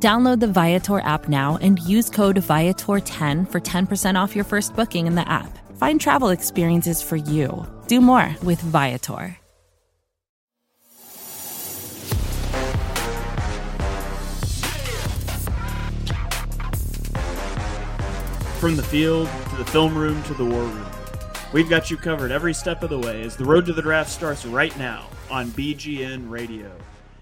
Download the Viator app now and use code Viator10 for 10% off your first booking in the app. Find travel experiences for you. Do more with Viator. From the field to the film room to the war room, we've got you covered every step of the way as the road to the draft starts right now on BGN Radio.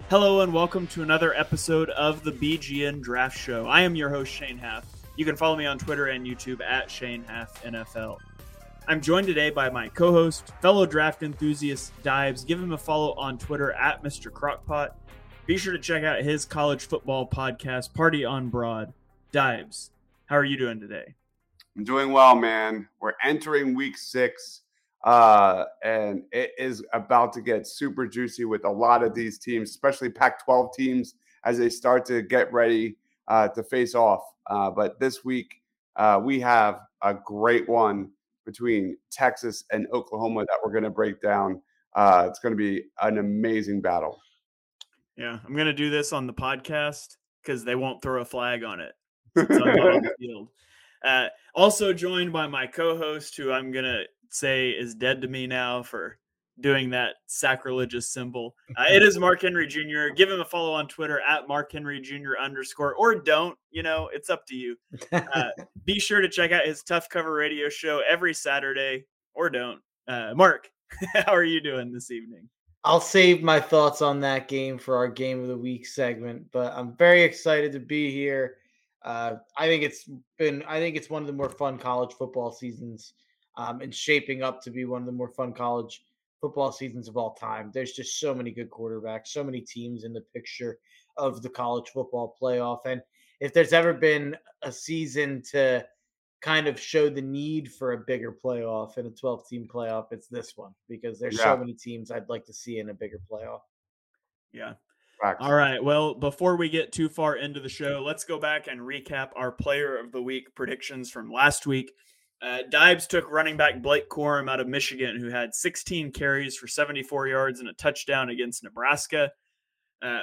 Hello and welcome to another episode of the BGN Draft Show. I am your host, Shane Haff. You can follow me on Twitter and YouTube at ShaneHaffNFL. I'm joined today by my co-host, fellow draft enthusiast Dives. Give him a follow on Twitter at Mr. Crockpot. Be sure to check out his college football podcast, Party on Broad. Dives, how are you doing today? I'm doing well, man. We're entering week 6. And it is about to get super juicy with a lot of these teams, especially Pac-12 teams, as they start to get ready to face off. But this week, we have a great one between Texas and Oklahoma that we're going to break down. It's going to be an amazing battle. Yeah, I'm going to do this on the podcast because they won't throw a flag on it. It's on the field. Also joined by my co-host, who I'm going to say is dead to me now for doing that sacrilegious symbol. It is Mark Henry Jr. Give him a follow on Twitter at Mark Henry Jr. or don't, it's up to you. Be sure to check out his Tough Cover radio show every Saturday, or don't. Mark, how are you doing this evening? I'll save my thoughts on that game for our Game of the Week segment, but I'm very excited to be here. I think it's one of the more fun college football seasons. And shaping up to be one of the more fun college football seasons of all time. There's just so many good quarterbacks, so many teams in the picture of the college football playoff. And if there's ever been a season to kind of show the need for a bigger playoff and a 12-team playoff, it's this one, because there's so many teams I'd like to see in a bigger playoff. Yeah. Right. All right. Well, before we get too far into the show, let's go back and recap our Player of the Week predictions from last week. Dives took running back Blake Corum out of Michigan, who had 16 carries for 74 yards and a touchdown against Nebraska.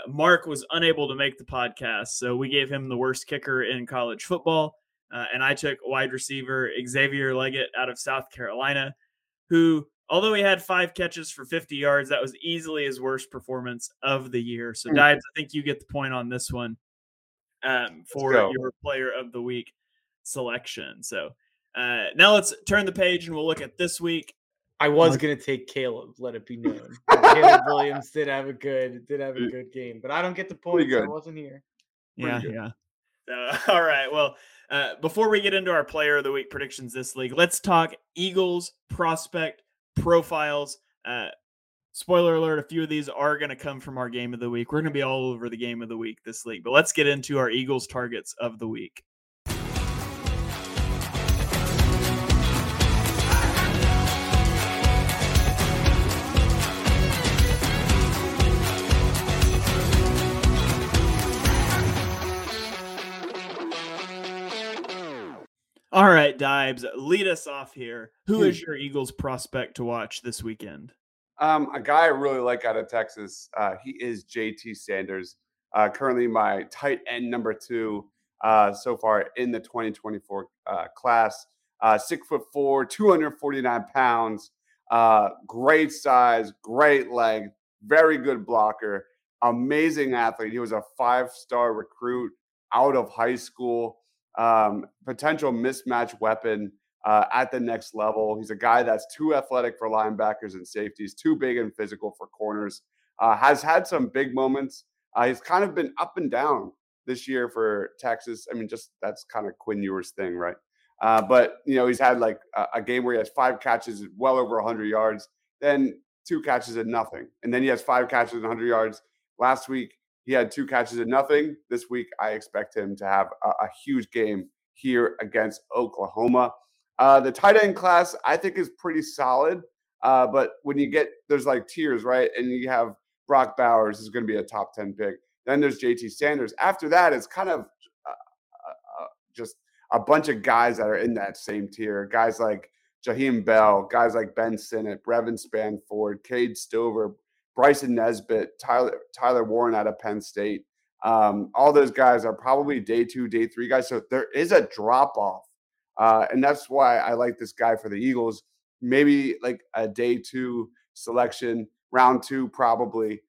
Mark was unable to make the podcast, so we gave him the worst kicker in college football. And I took wide receiver Xavier Leggett out of South Carolina, who, although he had 5 catches for 50 yards, that was easily his worst performance of the year. So, Dives, I think you get the point on this one for your Player of the Week selection. So, now let's turn the page and we'll look at this week. I was going to take Caleb, let it be known. Caleb Williams did have a good game, but I don't get the point. I wasn't here. Yeah. All right. Well, before we get into our Player of the Week predictions this league, let's talk Eagles prospect profiles. Spoiler alert, a few of these are going to come from our Game of the Week. We're going to be all over the Game of the Week this league, but let's get into our Eagles targets of the week. All right, Dives, lead us off here. Who is your Eagles prospect to watch this weekend? A guy I really like out of Texas. He is JT Sanders, currently my tight end number 2 so far in the 2024 class. 6'4", 249 pounds, great size, great leg, very good blocker, amazing athlete. He was a 5-star recruit out of high school. Potential mismatch weapon at the next level. He's a guy that's too athletic for linebackers and safeties, too big and physical for corners, has had some big moments. He's kind of been up and down this year for Texas. I mean, just that's kind of Quinn Ewers' thing, right? But, he's had like a game where he has 5 catches, well over 100 yards, then 2 catches and nothing. And then he has 5 catches and 100 yards. Last week, he had 2 catches and nothing. This week, I expect him to have a huge game here against Oklahoma. The tight end class, I think, is pretty solid. But when you get – there's like tiers, right? And you have Brock Bowers is going to be a top 10 pick. Then there's JT Sanders. After that, it's kind of just a bunch of guys that are in that same tier. Guys like Jaheim Bell, guys like Ben Sinnott, Brevin Spanford, Cade Stover, Bryson Nesbitt, Tyler Warren out of Penn State. All those guys are probably day two, day three guys. So there is a drop-off. And that's why I like this guy for the Eagles. Maybe like a day two selection, round two probably.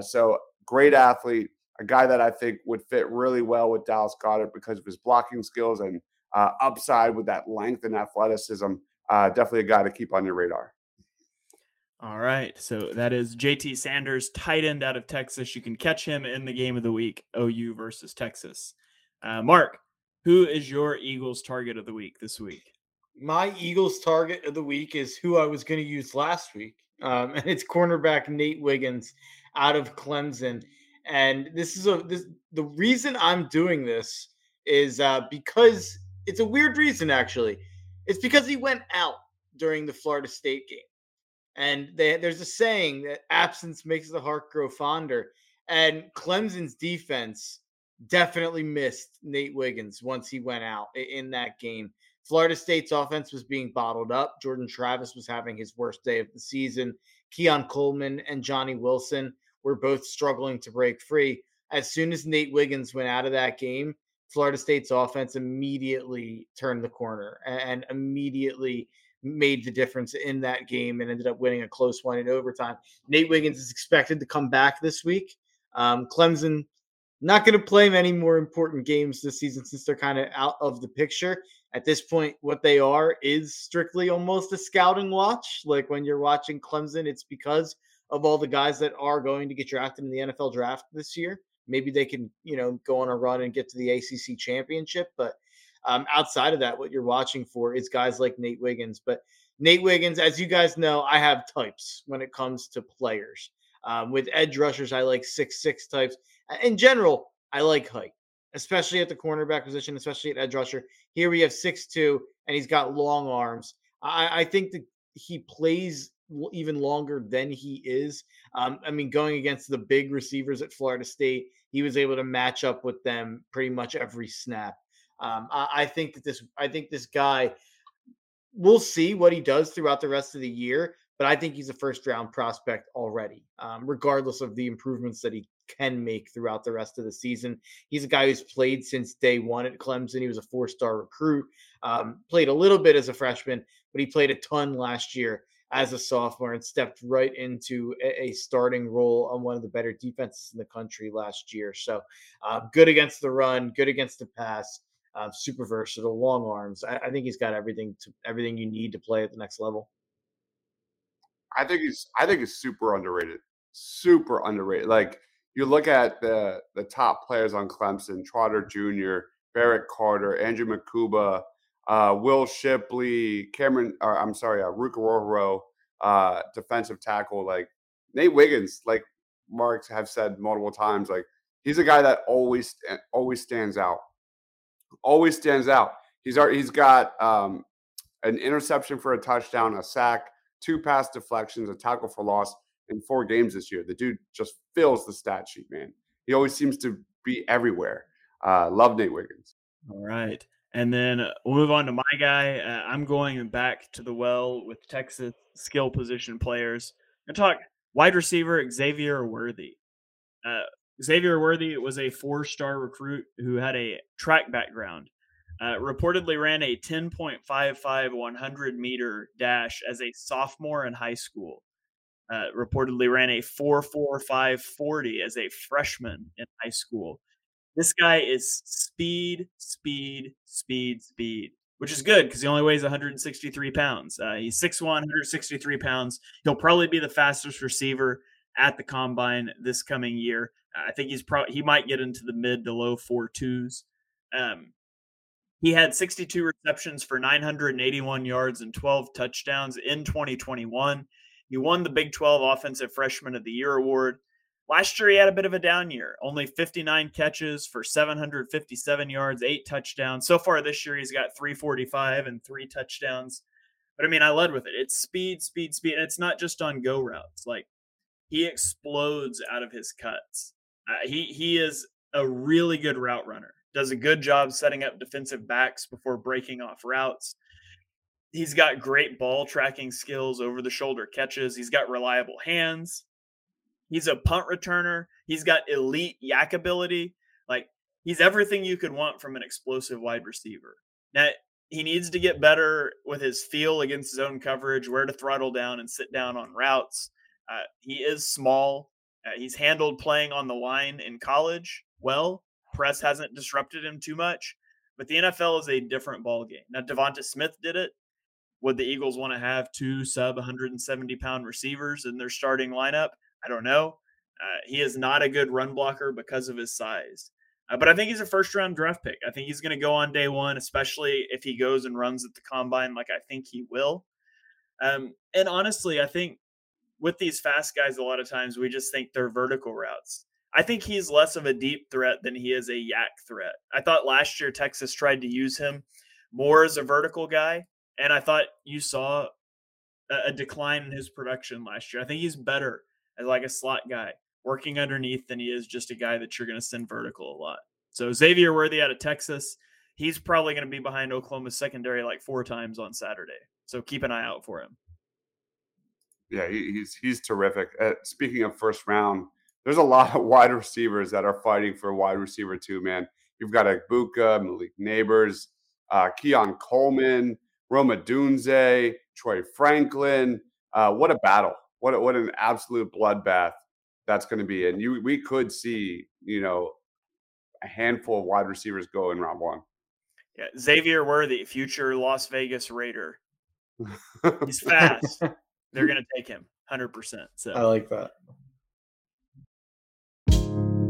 So great athlete, a guy that I think would fit really well with Dallas Goedert because of his blocking skills and upside with that length and athleticism. Definitely a guy to keep on your radar. All right, so that is JT Sanders, tight end out of Texas. You can catch him in the game of the week, OU versus Texas. Mark, who is your Eagles target of the week this week? My Eagles target of the week is who I was going to use last week, and it's cornerback Nate Wiggins out of Clemson. And this is the reason I'm doing this is because it's a weird reason, actually. It's because he went out during the Florida State game. And there's a saying that absence makes the heart grow fonder. And Clemson's defense definitely missed Nate Wiggins once he went out in that game. Florida State's offense was being bottled up. Jordan Travis was having his worst day of the season. Keon Coleman and Johnny Wilson were both struggling to break free. As soon as Nate Wiggins went out of that game, Florida State's offense immediately turned the corner and immediately made the difference in that game and ended up winning a close one in overtime. Nate Wiggins is expected to come back this week. Clemson not going to play many more important games this season since they're kind of out of the picture. At this point, what they are is strictly almost a scouting watch. Like when you're watching Clemson, it's because of all the guys that are going to get drafted in the NFL draft this year. Maybe they can, go on a run and get to the ACC championship, but outside of that, what you're watching for is guys like Nate Wiggins. But Nate Wiggins, as you guys know, I have types when it comes to players. With edge rushers, I like 6'6" types. In general, I like height, especially at the cornerback position, especially at edge rusher. Here we have 6'2", and he's got long arms. I think that he plays even longer than he is. Going against the big receivers at Florida State, he was able to match up with them pretty much every snap. I think this guy, we'll see what he does throughout the rest of the year, but I think he's a first round prospect already, regardless of the improvements that he can make throughout the rest of the season. He's a guy who's played since day one at Clemson. He was a 4-star recruit, played a little bit as a freshman, but he played a ton last year as a sophomore and stepped right into a starting role on one of the better defenses in the country last year. So good against the run, good against the pass. Super versatile, long arms. I think he's got everything you need to play at the next level. I think he's super underrated. Super underrated. Like you look at the top players on Clemson: Trotter Jr., Barrett Carter, Andrew Makuba, Will Shipley, Rukaroro, defensive tackle. Like Nate Wiggins, like Marks have said multiple times, like he's a guy that always stands out. Always stands out. He's got an interception for a touchdown, a sack, 2 pass deflections, a tackle for loss in 4 games this year. The dude just fills the stat sheet, man. He always seems to be everywhere. Love Nate Wiggins. All right. And then we'll move on to my guy. I'm going back to the well with Texas skill position players. I'm going to talk wide receiver Xavier Worthy. Xavier Worthy was a 4-star recruit who had a track background, reportedly ran a 10.55 100-meter dash as a sophomore in high school, reportedly ran a 4.45 40 as a freshman in high school. This guy is speed, which is good because he only weighs 163 pounds. He's 6'1", 163 pounds. He'll probably be the fastest receiver at the combine this coming year. I think he might get into the mid to low 4.2s. He had 62 receptions for 981 yards and 12 touchdowns in 2021. He won the Big 12 Offensive Freshman of the Year award. Last year, he had a bit of a down year, only 59 catches for 757 yards, 8 touchdowns. So far this year, he's got 345 and 3 touchdowns. But I mean, I led with it. It's speed. And it's not just on go routes. Like, he explodes out of his cuts. He is a really good route runner, does a good job setting up defensive backs before breaking off routes. He's got great ball tracking skills, over the shoulder catches. He's got reliable hands. He's a punt returner. He's got elite yak ability. Like, he's everything you could want from an explosive wide receiver. Now, he needs to get better with his feel against zone coverage, where to throttle down and sit down on routes. He is small. He's handled playing on the line in college well. Press hasn't disrupted him too much, but the NFL is a different ballgame. Now, Devonta Smith did it. Would the Eagles want to have 2 sub-170-pound receivers in their starting lineup? I don't know. He is not a good run blocker because of his size. But I think he's a first-round draft pick. I think he's going to go on day one, especially if he goes and runs at the combine like I think he will. And honestly, I think with these fast guys, a lot of times we just think they're vertical routes. I think he's less of a deep threat than he is a yak threat. I thought last year Texas tried to use him more as a vertical guy, and I thought you saw a decline in his production last year. I think he's better as like a slot guy working underneath than he is just a guy that you're going to send vertical a lot. So Xavier Worthy out of Texas, he's probably going to be behind Oklahoma's secondary like 4 times on Saturday. So keep an eye out for him. Yeah, he's terrific. Speaking of first round, there's a lot of wide receivers that are fighting for wide receiver too, man. You've got Egbuka, Malik Neighbors, Keon Coleman, Roma Dunze, Troy Franklin. What a battle. What an absolute bloodbath that's going to be. And we could see, a handful of wide receivers go in round one. Yeah, Xavier Worthy, future Las Vegas Raider. He's fast. They're going to take him 100%. So I like that.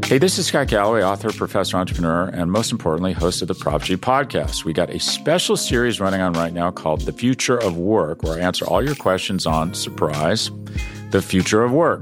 Hey, this is Scott Galloway, author, professor, entrepreneur, and most importantly, host of the Prop G podcast. We got a special series running on right now called The Future of Work, where I answer all your questions on, surprise, the future of work.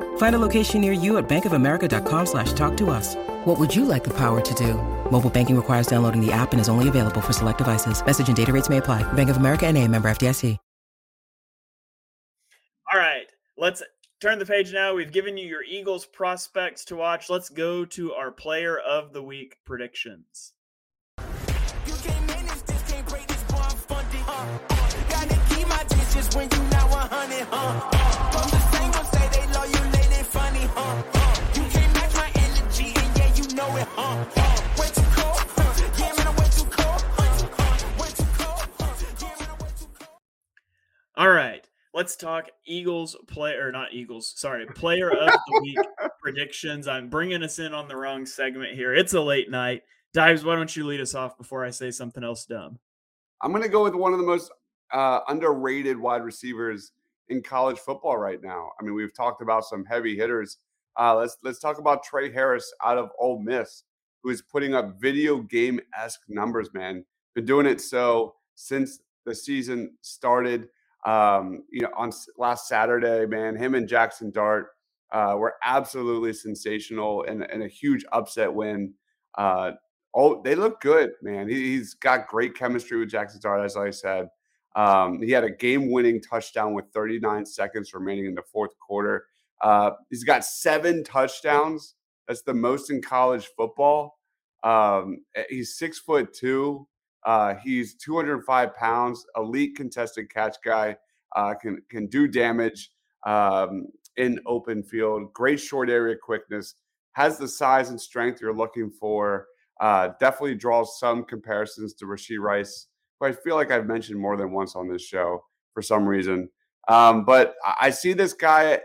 Find a location near you at bankofamerica.com/talktous. What would you like the power to do? Mobile banking requires downloading the app and is only available for select devices. Message and data rates may apply. Bank of America N.A., member FDIC. All right, let's turn the page now. We've given you your Eagles prospects to watch. Let's go to our Player of the Week predictions. All right, let's talk Player of the Week predictions. I'm bringing us in on the wrong segment here. It's a late night. Dives, why don't you lead us off before I say something else dumb? I'm going to go with one of the most underrated wide receivers in college football right now. I mean, we've talked about some heavy hitters. Let's talk about Trey Harris out of Ole Miss, who is putting up video game-esque numbers, man. Been doing it since the season started. On last Saturday, man, him and Jackson Dart were absolutely sensational and a huge upset win. They look good, man. He's got great chemistry with Jackson Dart, as I said. He had a game-winning touchdown with 39 seconds remaining in the fourth quarter. He's got 7 touchdowns. That's the most in college football. He's 6'2". He's 205 pounds, elite contested catch guy, can do damage. in open field. Great short area quickness. Has the size and strength you're looking for. Definitely draws some comparisons to Rashee Rice, who I feel like I've mentioned more than once on this show for some reason. But I see this guy.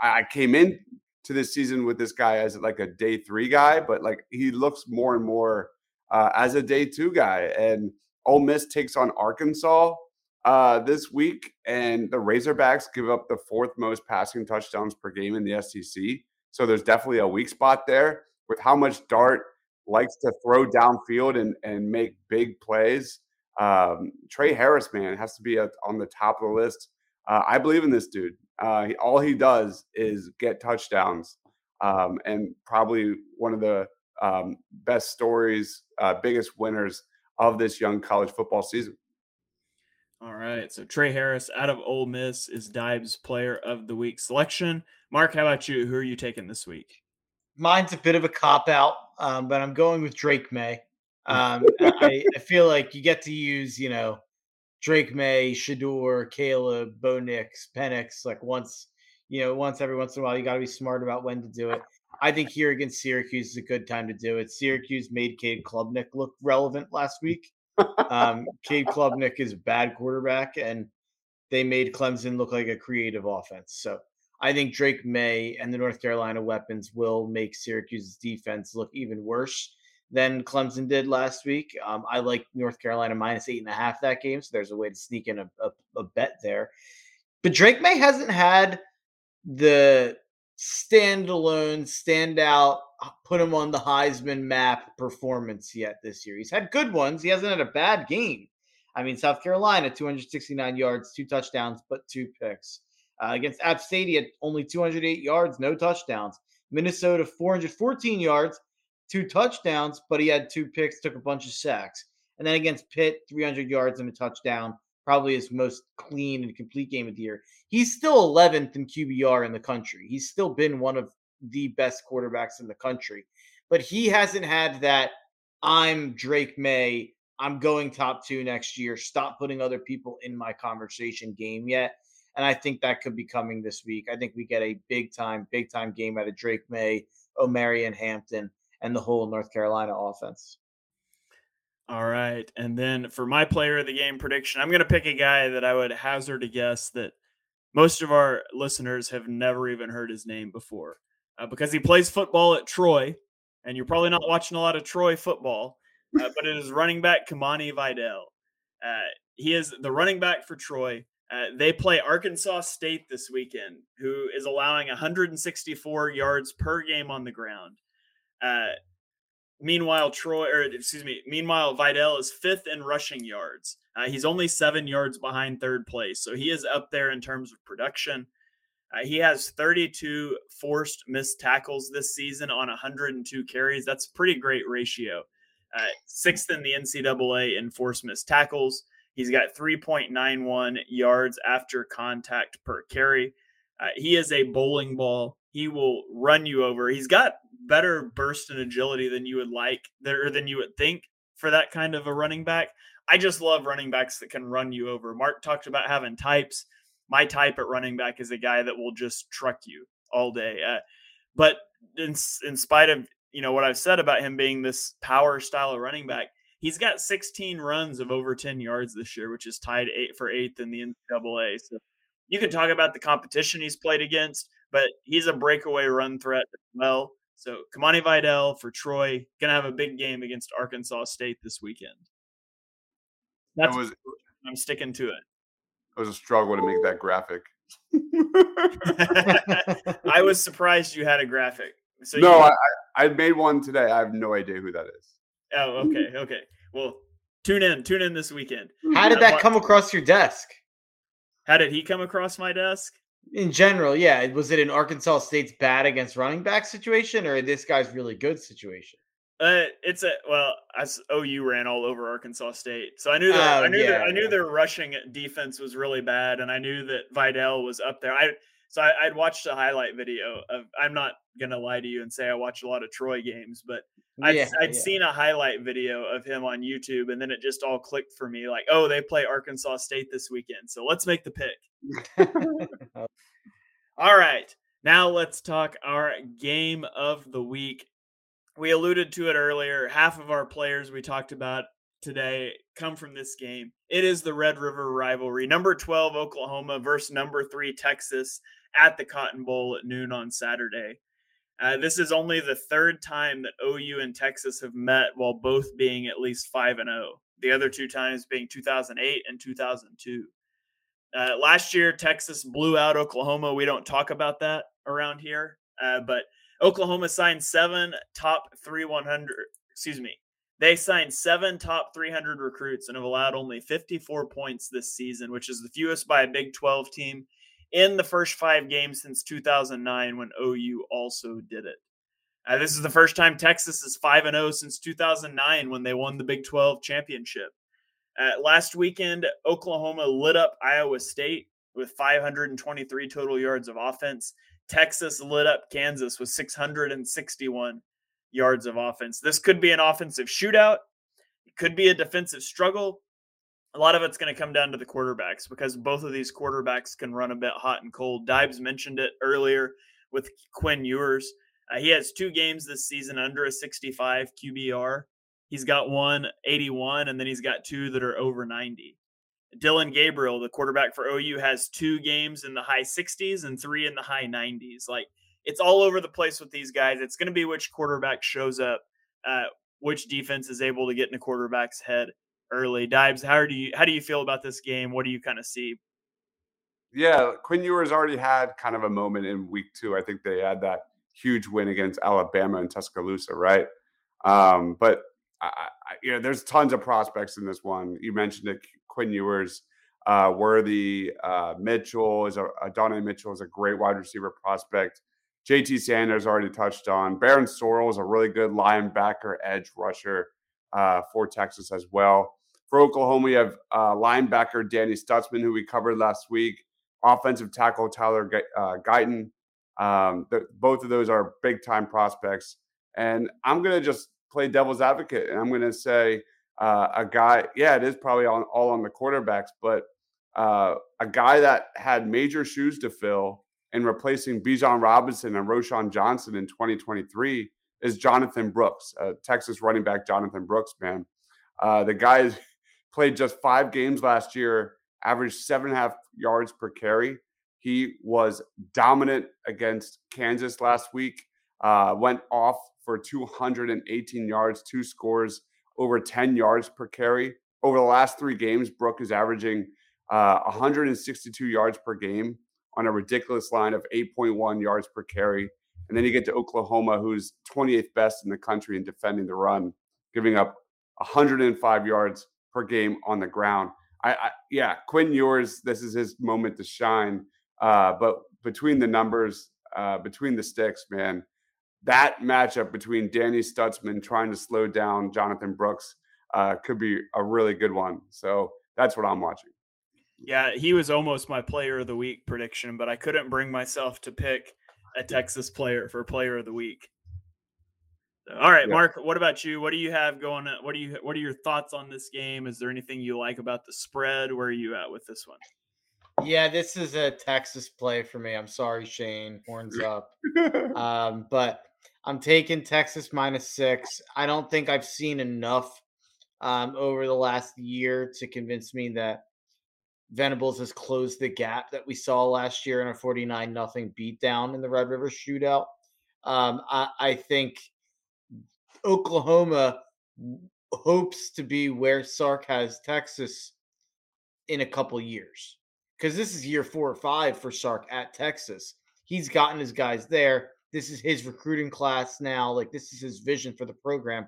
I came in to this season with this guy as like a day three guy, but like he looks more and more as a day two guy. And Ole Miss takes on Arkansas this week, and the Razorbacks give up the fourth most passing touchdowns per game in the SEC. So there's definitely a weak spot there with how much Dart likes to throw downfield and make big plays. Trey Harris, man, has to be on the top of the list. I believe in this dude. All he does is get touchdowns, and probably one of the best stories, biggest winners of this young college football season. All right, so Trey Harris out of Ole Miss is Dibe's Player of the Week selection. Mark, how about you? Who are you taking this week? Mine's a bit of a cop-out, but I'm going with Drake May. I feel like you get to use, you know, Drake May, Shador, Caleb, Bo Nix, Penix, like once every once in a while, you got to be smart about when to do it. I think here against Syracuse is a good time to do it. Syracuse made Cade Klubnik look relevant last week. Cade Klubnik is a bad quarterback, and they made Clemson look like a creative offense. So I think Drake May and the North Carolina weapons will make Syracuse's defense look even worse than Clemson did last week. I like North Carolina minus 8.5 that game, so there's a way to sneak in a bet there. But Drake May hasn't had the standalone, standout, put him on the Heisman map performance yet this year. He's had good ones. He hasn't had a bad game. I mean, South Carolina, 269 yards, 2 touchdowns, but 2 picks. Against App State, he had only 208 yards, no touchdowns. Minnesota, 414 yards, 2 touchdowns, but he had 2 picks, took a bunch of sacks. And then against Pitt, 300 yards and a touchdown, probably his most clean and complete game of the year. He's still 11th in QBR in the country. He's still been one of the best quarterbacks in the country. But he hasn't had that, I'm Drake May, I'm going top 2 next year, stop putting other people in my conversation game yet. And I think that could be coming this week. I think we get a big time game out of Drake May, Omarion Hampton, and the whole North Carolina offense. All right. And then for my player of the game prediction, I'm going to pick a guy that I would hazard a guess that most of our listeners have never even heard his name before, because he plays football at Troy, and you're probably not watching a lot of Troy football, but it is running back Kamani Vidal. He is the running back for Troy. They play Arkansas State this weekend, who is allowing 164 yards per game on the ground. Meanwhile, Vidal is 5th in rushing yards. He's only 7 yards behind third place, so he is up there in terms of production. He has 32 forced missed tackles this season on 102 carries. That's a pretty great ratio. 6th in the NCAA in forced missed tackles. He's got 3.91 yards after contact per carry. He is a bowling ball. He will run you over. He's got better burst and agility than you would like, or than you would think for that kind of a running back. I just love running backs that can run you over. Mark talked about having types. My type at running back is a guy that will just truck you all day. But in spite of, you know, what I've said about him being this power style of running back, he's got 16 runs of over 10 yards this year, which is tied 8th in the NCAA. So you can talk about the competition he's played against, but he's a breakaway run threat as well. So Kamani Vidal for Troy, going to have a big game against Arkansas State this weekend. I'm sticking to it. It was a struggle to make that graphic. I was surprised you had a graphic. So no, I made one today. I have no idea who that is. Oh, okay. Okay. Well, tune in this weekend. How did that come across your desk? How did he come across my desk? In general, yeah. Was it an Arkansas State's bad against running back situation, or this guy's really good situation? OU ran all over Arkansas State, so I knew that. I knew their rushing defense was really bad, and I knew that Vidal was up there. I'd watched a highlight video of. I'm not gonna lie to you and say I watch a lot of Troy games, but I'd seen a highlight video of him on YouTube, and then it just all clicked for me. Like, oh, they play Arkansas State this weekend, so let's make the pick. All right. Now let's talk our game of the week. We alluded to it earlier. Half of our players we talked about today come from this game. It is the Red River rivalry. Number 12, Oklahoma versus number 3, Texas at the Cotton Bowl at noon on Saturday. This is only the third time that OU and Texas have met while both being at least 5-0, the other two times being 2008 and 2002. Last year, Texas blew out Oklahoma. We don't talk about that around here, but Oklahoma signed They signed 7 top 300 recruits and have allowed only 54 points this season, which is the fewest by a Big 12 team in the first 5 games since 2009 when OU also did it. This is the first time Texas is 5-0 since 2009 when they won the Big 12 championship. Last weekend, Oklahoma lit up Iowa State with 523 total yards of offense. Texas lit up Kansas with 661 yards of offense. This could be an offensive shootout. It could be a defensive struggle. A lot of it's going to come down to the quarterbacks because both of these quarterbacks can run a bit hot and cold. Dibes mentioned it earlier with Quinn Ewers. He has 2 games this season under a 65 QBR. He's got 181, and then he's got 2 that are over 90. Dylan Gabriel, the quarterback for OU, has 2 games in the high 60s and 3 in the high 90s. Like, it's all over the place with these guys. It's going to be which quarterback shows up, which defense is able to get in a quarterback's head early. Dibes, how do you feel about this game? What do you kind of see? Yeah, Quinn Ewers already had kind of a moment in week 2. I think they had that huge win against Alabama in Tuscaloosa, right? But there's tons of prospects in this one. You mentioned it, Quinn Ewers, Worthy, Mitchell. Donovan Mitchell is a great wide receiver prospect. JT Sanders already touched on. Baron Sorrell is a really good linebacker, edge rusher for Texas as well. For Oklahoma, we have linebacker Danny Stutzman, who we covered last week. Offensive tackle Tyler Guyton. Both of those are big-time prospects. And I'm going to just play devil's advocate, and I'm going to say it is probably all on the quarterbacks, but a guy that had major shoes to fill in replacing Bijan Robinson and Roschon Johnson in 2023 is Jonathan Brooks, Texas running back Jonathan Brooks, man. The guy played just 5 games last year, averaged 7.5 yards per carry. He was dominant against Kansas last week, went off for 218 yards, 2 scores, over 10 yards per carry. Over the last 3 games, Brooks is averaging 162 yards per game on a ridiculous line of 8.1 yards per carry. And then you get to Oklahoma, who's 28th best in the country in defending the run, giving up 105 yards per game on the ground. Quinn Ewers, this is his moment to shine. But between the numbers, between the sticks, man, that matchup between Danny Stutzman trying to slow down Jonathan Brooks could be a really good one. So that's what I'm watching. Yeah, he was almost my player of the week prediction, but I couldn't bring myself to pick a Texas player for player of the week. All right, yeah. Mark, what about you? What do you have going on? What are your thoughts on this game? Is there anything you like about the spread? Where are you at with this one? Yeah, this is a Texas play for me. I'm sorry, Shane. Horns up. But I'm taking Texas -6. I don't think I've seen enough over the last year to convince me that Venables has closed the gap that we saw last year in a 49-0 beatdown in the Red River shootout. I think Oklahoma hopes to be where Sark has Texas in a couple years, because this is year 4 or 5 for Sark at Texas. He's gotten his guys there. This is his recruiting class now. Like, this is his vision for the program.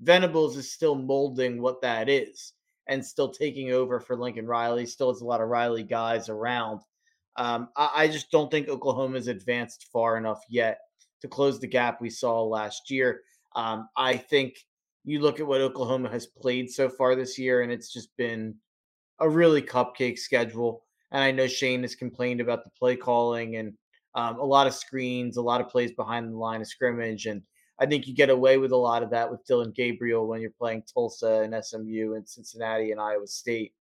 Venables is still molding what that is and still taking over for Lincoln Riley. Still has a lot of Riley guys around. I just don't think Oklahoma's advanced far enough yet to close the gap we saw last year. I think you look at what Oklahoma has played so far this year, and it's just been a really cupcake schedule. And I know Shane has complained about the play calling and a lot of screens, a lot of plays behind the line of scrimmage. And I think you get away with a lot of that with Dylan Gabriel when you're playing Tulsa and SMU and Cincinnati and Iowa State.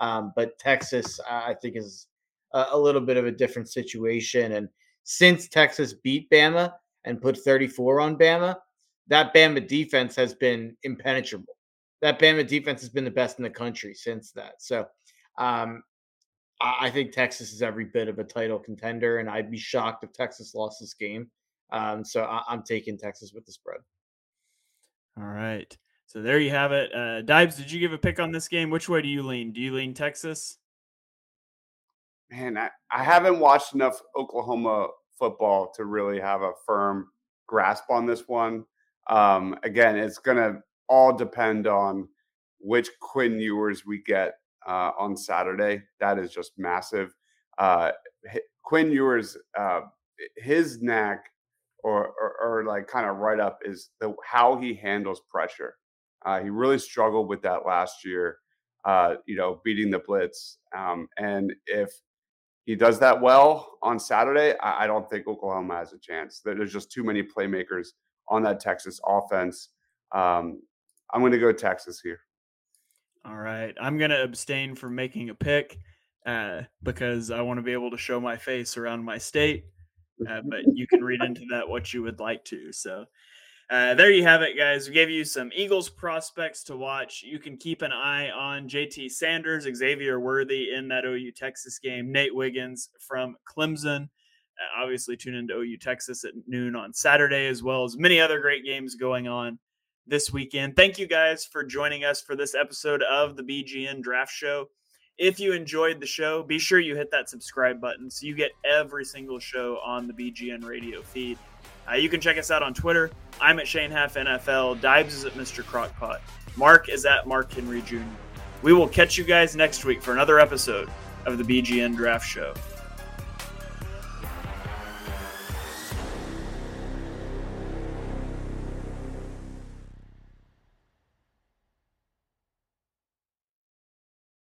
But Texas, I think, is a little bit of a different situation. And since Texas beat Bama and put 34 on Bama, that Bama defense has been impenetrable. That Bama defense has been the best in the country since that. So I think Texas is every bit of a title contender, and I'd be shocked if Texas lost this game. So I'm taking Texas with the spread. All right. So there you have it. Dibes, did you give a pick on this game? Which way do you lean? Do you lean Texas? Man, I haven't watched enough Oklahoma football to really have a firm grasp on this one. Again, it's going to all depend on which Quinn Ewers we get on Saturday. That is just massive. Quinn Ewers, his knack or like kind of right up is how he handles pressure. He really struggled with that last year, beating the blitz. And if he does that well on Saturday, I don't think Oklahoma has a chance. There's just too many playmakers on that Texas offense. I'm going to go Texas here. All right. I'm going to abstain from making a pick because I want to be able to show my face around my state. But you can read into that what you would like to. So there you have it, guys. We gave you some Eagles prospects to watch. You can keep an eye on JT Sanders, Xavier Worthy in that OU Texas game, Nate Wiggins from Clemson. Obviously, tune into OU Texas at noon on Saturday, as well as many other great games going on this weekend. Thank you guys for joining us for this episode of the BGN Draft Show. If you enjoyed the show, be sure you hit that subscribe button so you get every single show on the BGN radio feed. You can check us out on Twitter. I'm at ShaneHaffNFL. Dibes is at Mr. Crockpot. Mark is at Mark Henry Jr. We will catch you guys next week for another episode of the BGN Draft Show.